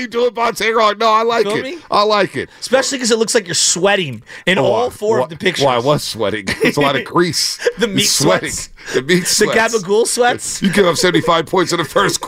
You doing, Bonte? Right? No, I like it. I like it. Especially because it looks like you're sweating in all four of the pictures. Well, I was sweating. It's a lot of grease. The meat sweats. The meat sweats. The gabagool sweats. You give up 75 points in the first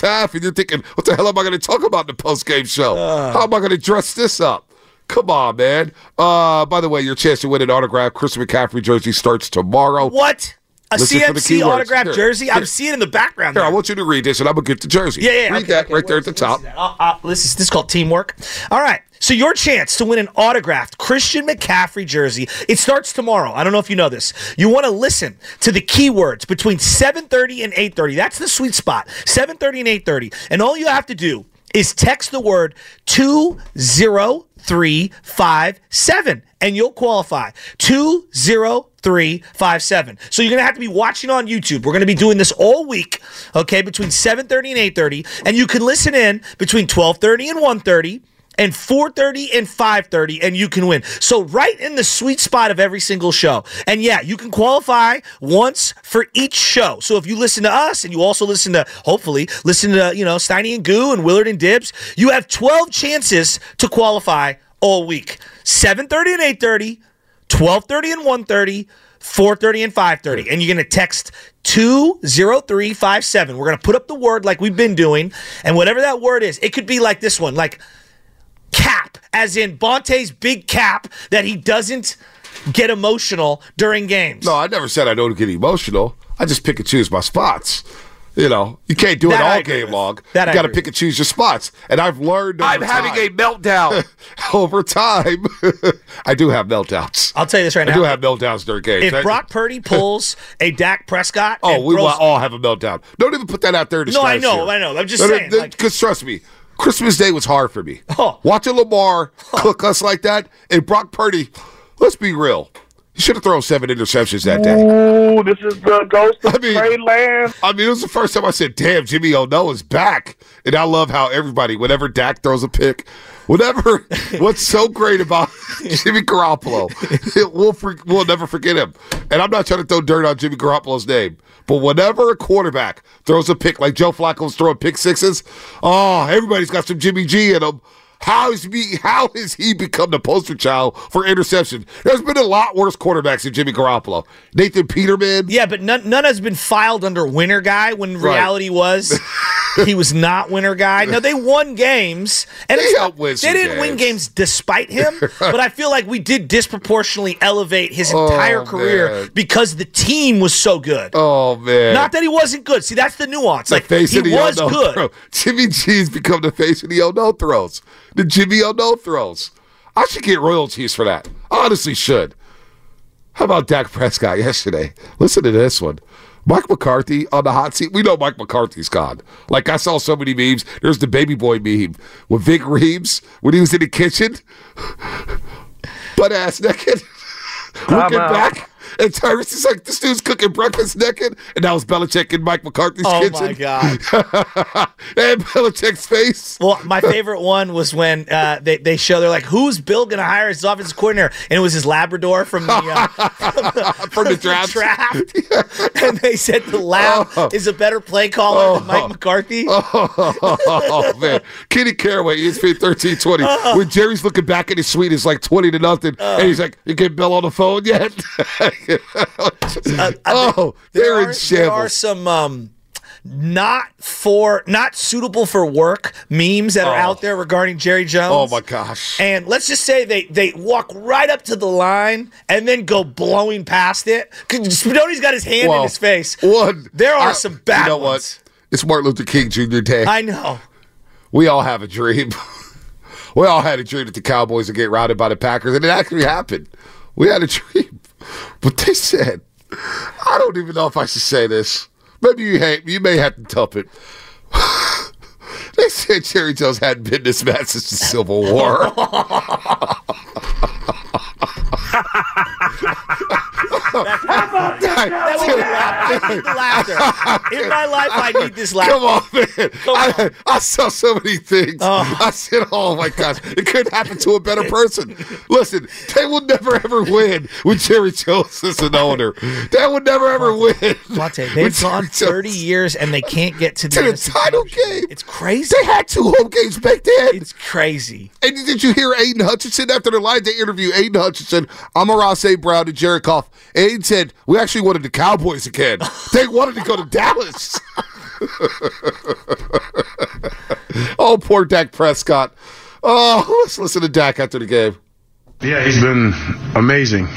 half, and you're thinking, what the hell am I going to talk about in the post-game show? How am I going to dress this up? Come on, man. By the way, your chance to win an autographed Christian McCaffrey jersey starts tomorrow. What? A listen, CMC autographed jersey? I'm seeing it in the background there. I want you to read this, and I'm going to get the jersey. Read that right there at the top. This is called teamwork. All right. So your chance to win an autographed Christian McCaffrey jersey, it starts tomorrow. I don't know if you know this. You want to listen to the keywords between 7:30 and 8:30. That's the sweet spot, 7:30 and 8:30. And all you have to do is text the word 20357, and you'll qualify. 20357. So you're going to have to be watching on YouTube. We're going to be doing this all week, okay, between 7:30 and 8:30. And you can listen in between 12:30 and 1:30. And 4:30 and 5:30, and you can win. So right in the sweet spot of every single show. And yeah, you can qualify once for each show. So if you listen to us, and you also listen to, hopefully, Steiny and Goo and Willard and Dibbs, you have 12 chances to qualify all week. 7:30 and 8:30, 12:30 and 1:30, 4:30 and 5:30. And you're going to text 20357. We're going to put up the word like we've been doing, and whatever that word is, it could be like this one, like cap, as in Bonte's big cap that he doesn't get emotional during games. No, I never said I don't get emotional. I just pick and choose my spots. You know, you can't do that it all game long. You got to pick and choose your spots. And I've learned over time. I'm having a meltdown. Over time, I do have meltdowns. I'll tell you this right now. I do have meltdowns during games. If Brock Purdy pulls a Dak Prescott. We will all have a meltdown. Don't even put that out there to start. No, I know. I'm just saying. Because trust me. Christmas Day was hard for me. Watching Lamar cook us like that, and Brock Purdy, let's be real, he should have thrown 7 interceptions that day. Ooh, this is the ghost of Trey Lance. It was the first time I said, damn, Jimmy O'Neal is back. And I love how everybody, whenever Dak throws a pick, what's so great about Jimmy Garoppolo, we'll never forget him. And I'm not trying to throw dirt on Jimmy Garoppolo's name, but whenever a quarterback throws a pick, like Joe Flacco's throwing pick sixes, everybody's got some Jimmy G in them. How has he become the poster child for interception? There's been a lot worse quarterbacks than Jimmy Garoppolo. Nathan Peterman. Yeah, but none has been filed under winner guy when reality was he was not winner guy. Now, they won games. And they didn't win games despite him, but I feel like we did disproportionately elevate his entire career because the team was so good. Oh, man. Not that he wasn't good. See, that's the nuance. He was good. Throw. Jimmy G's become the face of the O'Neal throws. The Jimmy O'Neal throws. I should get royalties for that. I honestly should. How about Dak Prescott yesterday? Listen to this one. Mike McCarthy on the hot seat. We know Mike McCarthy's gone. Like, I saw so many memes. There's the baby boy meme with Vic Reeves when he was in the kitchen. Butt ass naked. Looking back. And Tyrese is like, this dude's cooking breakfast naked. And that was Belichick in Mike McCarthy's kitchen. Oh, my God. And Belichick's face. Well, my favorite one was when they show, they're like, who's Bill going to hire as his offensive coordinator? And it was his Labrador from the from the draft. Yeah. And they said the Lab is a better play caller than Mike McCarthy. Man. Kenny Caraway, ESPN 1320. When Jerry's looking back at his suite, it's like 20-0. And he's like, you get Bill on the phone yet? They're in shambles. There are some not suitable for work memes that are out there regarding Jerry Jones. Oh, my gosh. And let's just say they walk right up to the line and then go blowing past it. Spinone's got his hand in his face. There are some bad ones. What? It's Martin Luther King Jr. Day. I know. We all have a dream. We all had a dream that the Cowboys would get routed by the Packers, and it actually happened. We had a dream. But they said, I don't even know if I should say this. Maybe you hate me. You may have to top it. They said Jerry Jones hadn't been this bad since the Civil War. That would be laughter. I need the laughter. In my life, I need this laughter. Come on, man. I saw so many things. I said, oh, my gosh. It couldn't happen to a better person. Listen, they will never, ever win with Jerry Jones as an owner. They will never, ever win. They've gone 30 years, and they can't get to the title game. It's crazy. They had two home games back then. It's crazy. And did you hear Aiden Hutchinson? After the line, they interviewed Aiden Hutchinson, Amon-Ra St. Brown, and Jared Goff. Aiden said, we actually wanted the Cowboys again. They wanted to go to Dallas. Oh, poor Dak Prescott. Oh, let's listen to Dak after the game. Yeah, he's been amazing.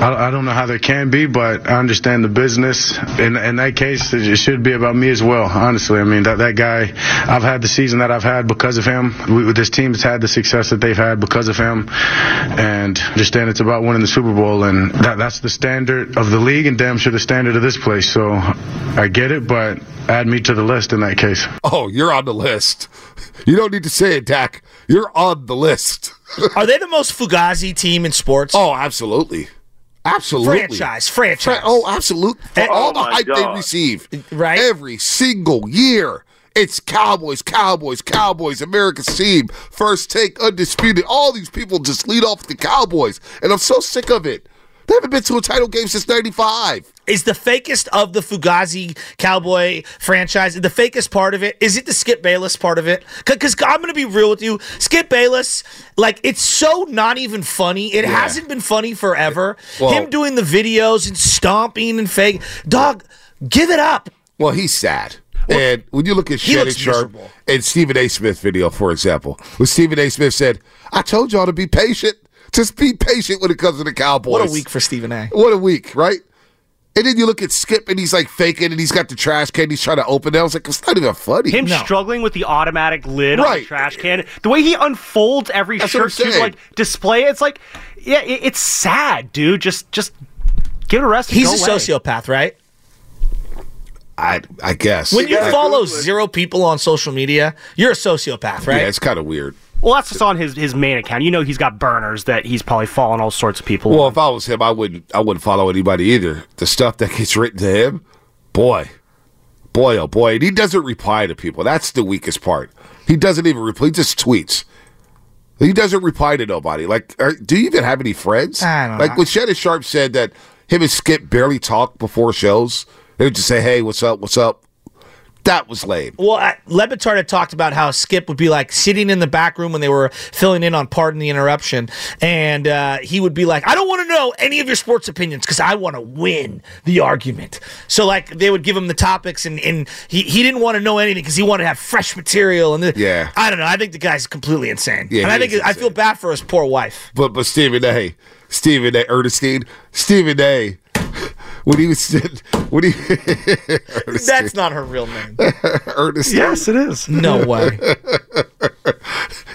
I don't know how they can be, but I understand the business. In that case, it should be about me as well, honestly. I mean, that guy, I've had the season that I've had because of him. This team's had the success that they've had because of him. And understand it's about winning the Super Bowl, and that's the standard of the league and damn sure the standard of this place. So I get it, but add me to the list in that case. Oh, you're on the list. You don't need to say it, Dak. You're on the list. Are they the most fugazi team in sports? Oh, absolutely. Absolutely. Franchise. Absolutely. For all the hype they receive. Right? Every single year, it's Cowboys, America's team, First Take, Undisputed. All these people just lead off the Cowboys, and I'm so sick of it. They haven't been to a title game since '95. Is the fakest of the Fugazi Cowboy franchise, the fakest part of it, is it the Skip Bayless part of it? Because I'm going to be real with you. Skip Bayless, like, it's so not even funny. It hasn't been funny forever. Well, him doing the videos and stomping and fake. Dog, give it up. Well, he's sad. Well, and when you look at Shannon Sharpe and Stephen A. Smith video, for example, when Stephen A. Smith said, I told y'all to be patient. Just be patient when it comes to the Cowboys. What a week for Stephen A. What a week, right? And then you look at Skip, and he's like faking, and he's got the trash can. He's trying to open it. I was like, it's not even funny. Him struggling with the automatic lid on the trash can. The way he unfolds every shirt to like display it, it's like, yeah, it's sad, dude. Just give it a rest. He's a sociopath, right? I guess. When you follow zero people on social media, you're a sociopath, right? Yeah, it's kind of weird. Well, that's just on his main account. You know he's got burners that he's probably following all sorts of people. Well, if I was him, I wouldn't follow anybody either. The stuff that gets written to him, boy, oh boy. And he doesn't reply to people. That's the weakest part. He doesn't even reply. He just tweets. He doesn't reply to nobody. Like, do you even have any friends? I don't know. Like when Shannon Sharpe said that him and Skip barely talk before shows, they would just say, hey, what's up? That was lame. Well, Lebatard had talked about how Skip would be like sitting in the back room when they were filling in on Pardon the Interruption, and he would be like, I don't want to know any of your sports opinions because I want to win the argument. So, like, they would give him the topics, and he didn't want to know anything because he wanted to have fresh material. And I don't know. I think the guy's completely insane. Yeah, and I feel bad for his poor wife. But Stephen A. When he was sitting, that's not her real name. Ernestine. Yes, it is. No way.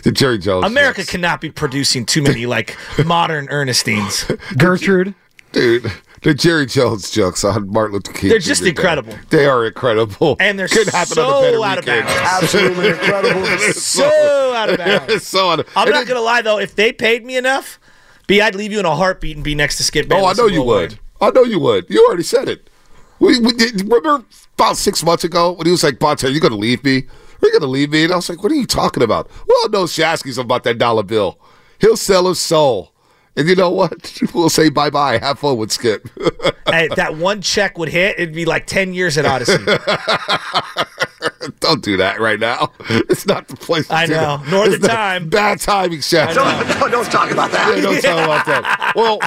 The Jerry Jones. America cannot be producing too many like modern Ernestines. Gertrude, dude. The Jerry Jones jokes on Martin Luther King. They're just incredible. They are incredible. And they're so out of bounds. Absolutely incredible. So out of bounds. I'm not gonna lie though. If they paid me enough, I'd leave you in a heartbeat and be next to Skip Bayless. Oh, I know you would. I know you would. You already said it. We remember about 6 months ago when he was like, Bonte, are you going to leave me? Are you going to leave me? And I was like, what are you talking about? Well, no, Shasky's about that dollar bill. He'll sell his soul. And you know what? We'll say bye-bye. Have fun with Skip. Hey, that one check would hit. It'd be like 10 years at Odyssey. Don't do that right now. It's not the place to do that. I know. Nor the time. Bad timing, Shasky. Don't talk about that. Don't talk about that. Well...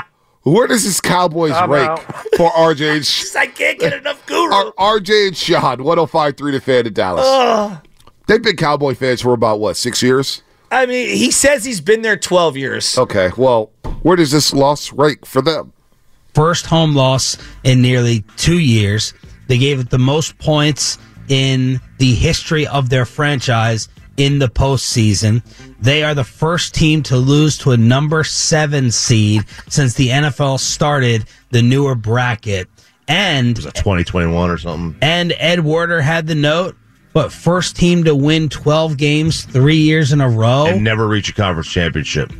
Where does this Cowboys rank for RJ? I can't get enough guru. RJ and Sean, 105.3 The Fan in Dallas. They've been Cowboy fans for about, 6 years? I mean, he says he's been there 12 years. Okay, well, where does this loss rank for them? First home loss in nearly 2 years. They gave it the most points in the history of their franchise in the postseason. They are the first team to lose to a #7 seed since the NFL started the newer bracket. And it was a 2021 or something. And Ed Werder had the note, but first team to win 12 games 3 years in a row and never reach a conference championship.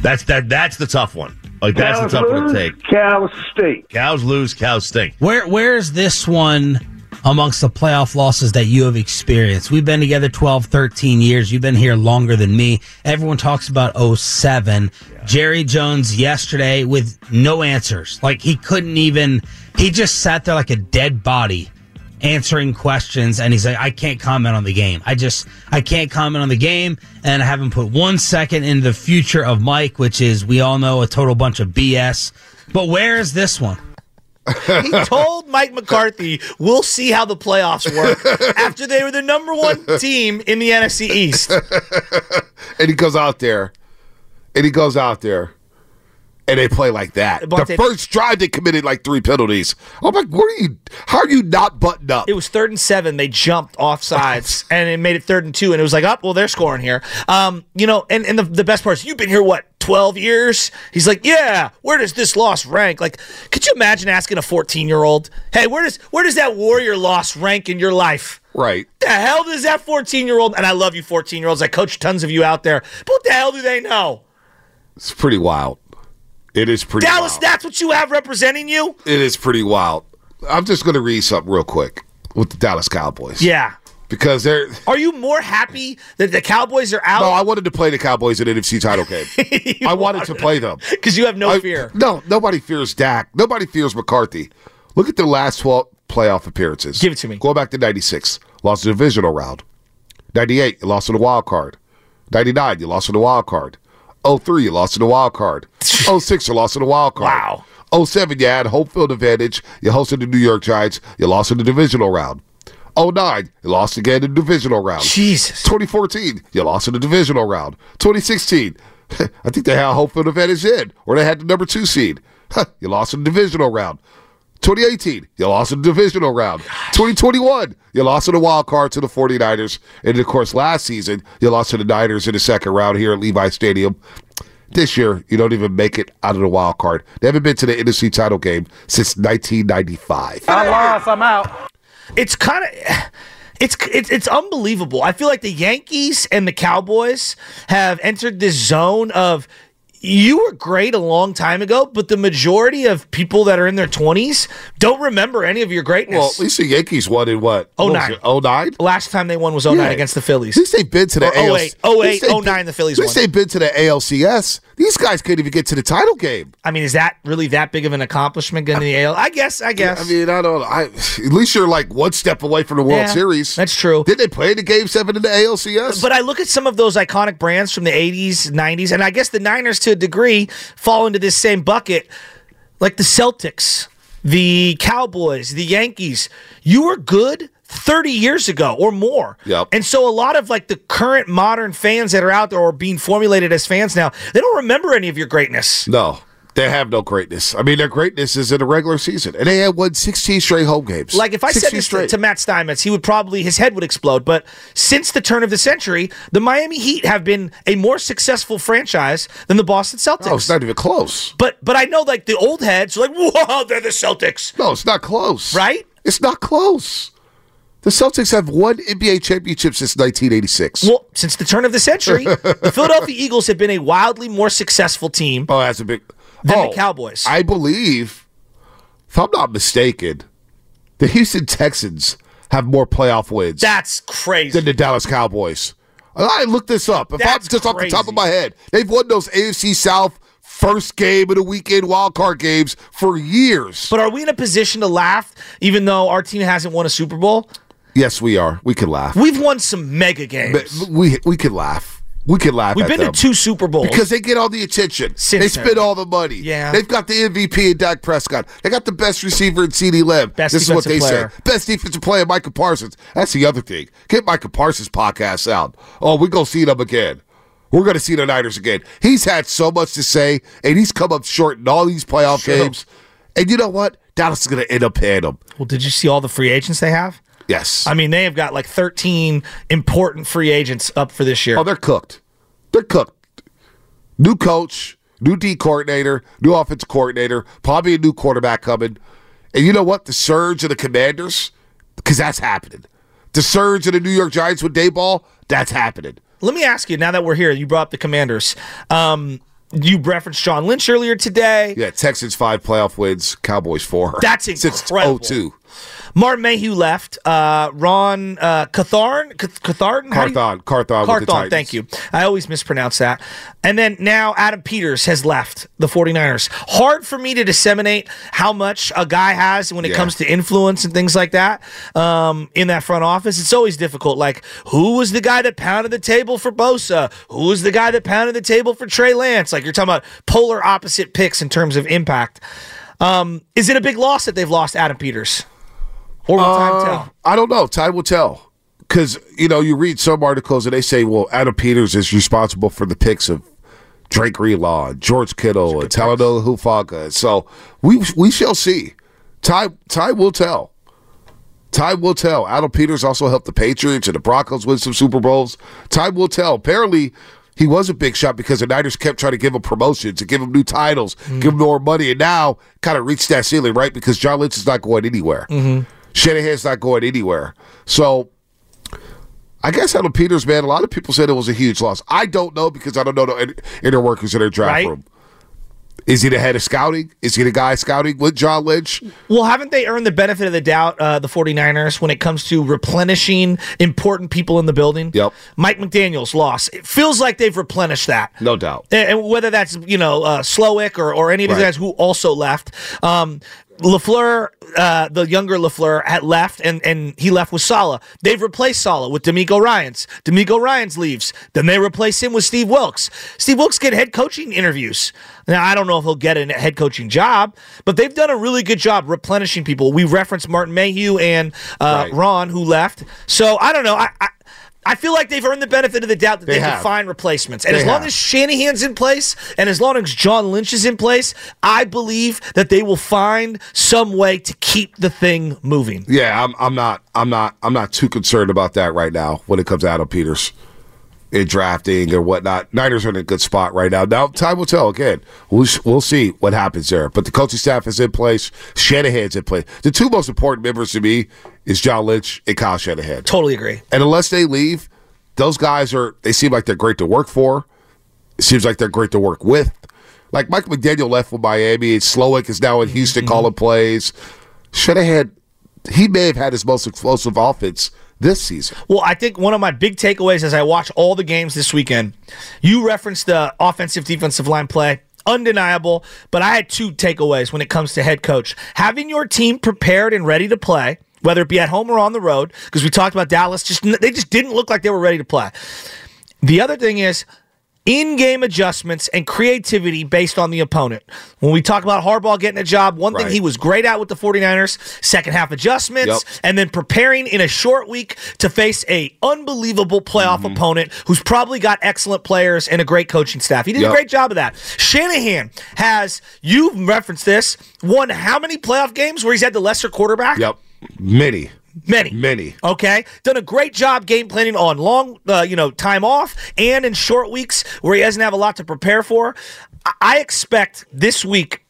That's the tough one. Like that's cows the tough lose, one to take. Cows stink. Cows lose, cows stink. Where is this one amongst the playoff losses that you have experienced? We've been together 12, 13 years. You've been here longer than me. Everyone talks about 2007. Yeah. Jerry Jones yesterday with no answers. Like he couldn't even, he just sat there like a dead body answering questions. And he's like, I can't comment on the game. I can't comment on the game. And I haven't put 1 second into the future of Mike, which is, we all know, a total bunch of BS. But where is this one? He told Mike McCarthy, we'll see how the playoffs work after they were the #1 team in the NFC East. And he goes out there. And they play like that. The first drive, they committed like 3 penalties. I'm like, how are you not buttoned up? It was 3rd and 7. They jumped off sides, and it made it 3rd and 2. And it was like, they're scoring here. And the best part is, you've been here, 12 years? He's like, yeah, where does this loss rank? Like, could you imagine asking a 14-year-old, hey, where does that Warrior loss rank in your life? Right. The hell does that 14-year-old, and I love you 14-year-olds, I coach tons of you out there, but what the hell do they know? It's pretty wild. It is pretty Dallas, wild. That's what you have representing you? It is pretty wild. I'm just going to read something real quick with the Dallas Cowboys. Yeah. Because they're... Are you more happy that the Cowboys are out? No, I wanted to play the Cowboys in an NFC title game. I wanted to play them. Because you have no fear. No, nobody fears Dak. Nobody fears McCarthy. Look at their last 12 playoff appearances. Give it to me. Go back to 96. Lost the divisional round. 98, you lost in the wild card. 99, you lost in the wild card. 03, you lost in the wild card. 06, you lost in the wild card. Wow. 07, you had home field advantage. You hosted the New York Giants. You lost in the divisional round. 09, you lost again in the divisional round. Jesus. 2014, you lost in the divisional round. 2016, I think they had home field advantage in, or they had the #2 seed. You lost in the divisional round. 2018, you lost in the divisional round. Gosh. 2021, you lost in the wild card to the 49ers. And, of course, last season, you lost to the Niners in the second round here at Levi Stadium. This year, you don't even make it out of the wild card. They haven't been to the NFC title game since 1995. I lost. I'm out. It's kind of it's unbelievable. I feel like the Yankees and the Cowboys have entered this zone of, you were great a long time ago, but the majority of people that are in their 20s don't remember any of your greatness. Well, at least the Yankees won in what? 09. 09? Last time they won was 09 against the Phillies. At least they've been to the ALCS. 08, 09, the Phillies won. At least they've been to the ALCS. These guys couldn't even get to the title game. I mean, is that really that big of an accomplishment getting the AL? I guess. Yeah, I mean, I don't know. At least you're like one step away from the World Series. That's true. Did they play the Game 7 in the ALCS? But I look at some of those iconic brands from the 80s, 90s, and I guess the Niners, to a degree, fall into this same bucket. Like the Celtics, the Cowboys, the Yankees. You were good 30 years ago or more. Yep. And so a lot of like the current modern fans that are out there or being formulated as fans now, they don't remember any of your greatness. No, they have no greatness. I mean, their greatness is in the regular season. And they had won 16 straight home games. Like if I said this to Matt Steinmetz, he would probably, his head would explode. But since the turn of the century, the Miami Heat have been a more successful franchise than the Boston Celtics. Oh, it's not even close. But I know like the old heads are like, whoa, they're the Celtics. No, it's not close. Right? It's not close. The Celtics have won NBA championship since 1986. Well, since the turn of the century, the Philadelphia Eagles have been a wildly more successful team than the Cowboys. I believe, if I'm not mistaken, the Houston Texans have more playoff wins. That's crazy. Than the Dallas Cowboys. I looked this up. If I'm just off the top of my head, they've won those AFC South first game of the weekend wildcard games for years. But are we in a position to laugh even though our team hasn't won a Super Bowl? Yes, we are. We can laugh. We've won some mega games. But we can laugh. We could laugh at them. We've been to 2 Super Bowls. Because they get all the attention. They spend all the money. Yeah. They've got the MVP in Dak Prescott. They got the best receiver in CeeDee Lamb. This is what they said. Best defensive player, Micah Parsons. That's the other thing. Get Micah Parsons' podcast out. Oh, we're going to see them again. We're going to see the Niners again. He's had so much to say, and he's come up short in all these playoff games. And you know what? Dallas is going to end up paying him. Well, did you see all the free agents they have? Yes. I mean, they have got like 13 important free agents up for this year. Oh, they're cooked. They're cooked. New coach, new D coordinator, new offensive coordinator, probably a new quarterback coming. And you know what? The surge of the Commanders, because that's happening. The surge of the New York Giants with Dayball, that's happening. Let me ask you, now that we're here, you brought up the Commanders. You referenced John Lynch earlier today. Yeah, Texans 5 playoff wins, Cowboys 4. That's incredible. Since 02. Martin Mayhew left. Ron Carthon with the Titans. Thank you. I always mispronounce that. And then now Adam Peters has left the 49ers. Hard for me to disseminate how much a guy has when it comes to influence and things like that in that front office. It's always difficult. Like, who was the guy that pounded the table for Bosa? Who was the guy that pounded the table for Trey Lance? Like, you're talking about polar opposite picks in terms of impact. Is it a big loss that they've lost Adam Peters? Or will time tell? I don't know. Time will tell. Because, you know, you read some articles and they say, well, Adam Peters is responsible for the picks of Drake Greenlaw, George Kittle, and Talanoa Hufanga. So we shall see. Time will tell. Time will tell. Adam Peters also helped the Patriots and the Broncos win some Super Bowls. Time will tell. Apparently, he was a big shot because the Niners kept trying to give him promotions and give him new titles, give him more money, and now kind of reached that ceiling, right? Because John Lynch is not going anywhere. Shanahan's not going anywhere. So I guess Adam Peters, man, a lot of people said it was a huge loss. I don't know because I don't know the inner workings in their draft room. Is he the head of scouting? Is he the guy scouting with John Lynch? Well, haven't they earned the benefit of the doubt, the 49ers, when it comes to replenishing important people in the building? Yep. Mike McDaniel's loss. It feels like they've replenished that. No doubt. And whether that's, you know, Slowick or any of the guys who also left. LaFleur, the younger LaFleur, had left, and he left with Saleh. They've replaced Saleh with D'Amico Ryans. D'Amico Ryans leaves. Then they replace him with Steve Wilkes. Steve Wilkes get head coaching interviews. Now, I don't know if he'll get a head coaching job, but they've done a really good job replenishing people. We referenced Martin Mayhew and Ron, who left. So, I don't know. I feel like they've earned the benefit of the doubt that they can find replacements. And as long as Shanahan's in place and as long as John Lynch is in place, I believe that they will find some way to keep the thing moving. Yeah, I'm not too concerned about that right now when it comes to Adam Peters in drafting and whatnot. Niners are in a good spot right now. Now, time will tell. Again, we'll see what happens there. But the coaching staff is in place. Shanahan's in place. The two most important members to me is John Lynch and Kyle Shanahan. Totally agree. And unless they leave, those guys they seem like they're great to work for. It seems like they're great to work with. Like Mike McDaniel left with Miami. And Slowick is now in Houston calling plays. Shanahan, he may have had his most explosive offense this season. Well, I think one of my big takeaways as I watch all the games this weekend, you referenced the offensive, defensive line play. Undeniable. But I had 2 takeaways when it comes to head coach. Having your team prepared and ready to play, whether it be at home or on the road, because we talked about Dallas, they just didn't look like they were ready to play. The other thing is in-game adjustments and creativity based on the opponent. When we talk about Harbaugh getting a job, one thing he was great at with the 49ers, second-half adjustments, and then preparing in a short week to face an unbelievable playoff opponent who's probably got excellent players and a great coaching staff. He did a great job of that. Shanahan has, you've referenced this, won how many playoff games where he's had the lesser quarterback? Many. Okay. Done a great job game planning on long, time off and in short weeks where he doesn't have a lot to prepare for. I expect this week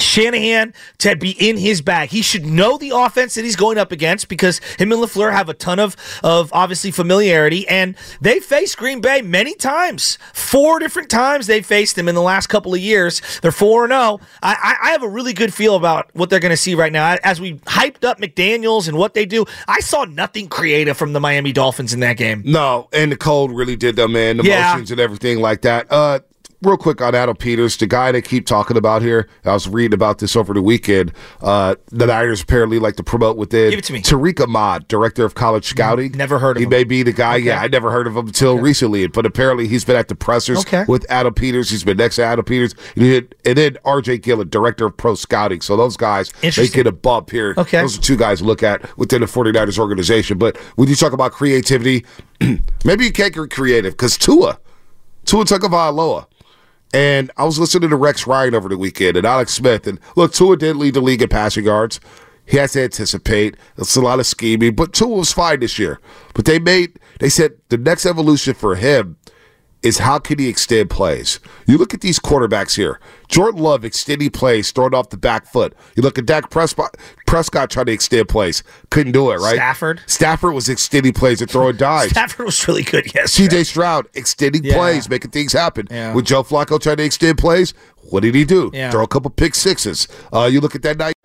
Shanahan to be in his bag. He should know the offense that he's going up against because him and LaFleur have a ton of obviously familiarity, and they faced Green Bay many times. 4 different times they faced them in the last couple of years. They're 4-0. I have a really good feel about what they're going to see right now. As we hyped up McDaniels and what they do, I saw nothing creative from the Miami Dolphins in that game. No, and the cold really did them, man. The motions and everything like that. real quick on Adam Peters, the guy they keep talking about here. I was reading about this over the weekend. The Niners apparently like to promote within. Give it to me. Tariq Ahmad, director of college scouting. Never heard of him. He may be the guy. Okay. Yeah, I never heard of him until recently. But apparently he's been at the pressers with Adam Peters. He's been next to Adam Peters. And then R.J. Gillett, director of pro scouting. So those guys, they get a bump here. Okay. Those are two guys to look at within the 49ers organization. But when you talk about creativity, maybe you can't get creative because Tua Tagovailoa. And I was listening to Rex Ryan over the weekend and Alex Smith. And look, Tua did lead the league in passing yards. He has to anticipate. It's a lot of scheming. But Tua was fine this year. But they said the next evolution for him is how can he extend plays. You look at these quarterbacks here. Jordan Love extending plays, throwing off the back foot. You look at Dak Prescott trying to extend plays. Couldn't do it, right? Stafford was extending plays and throwing dives. Stafford was really good yesterday. C.J. Stroud extending plays, making things happen. Yeah. With Joe Flacco trying to extend plays, what did he do? Yeah. Throw a couple pick sixes. You look at that night.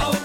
oh.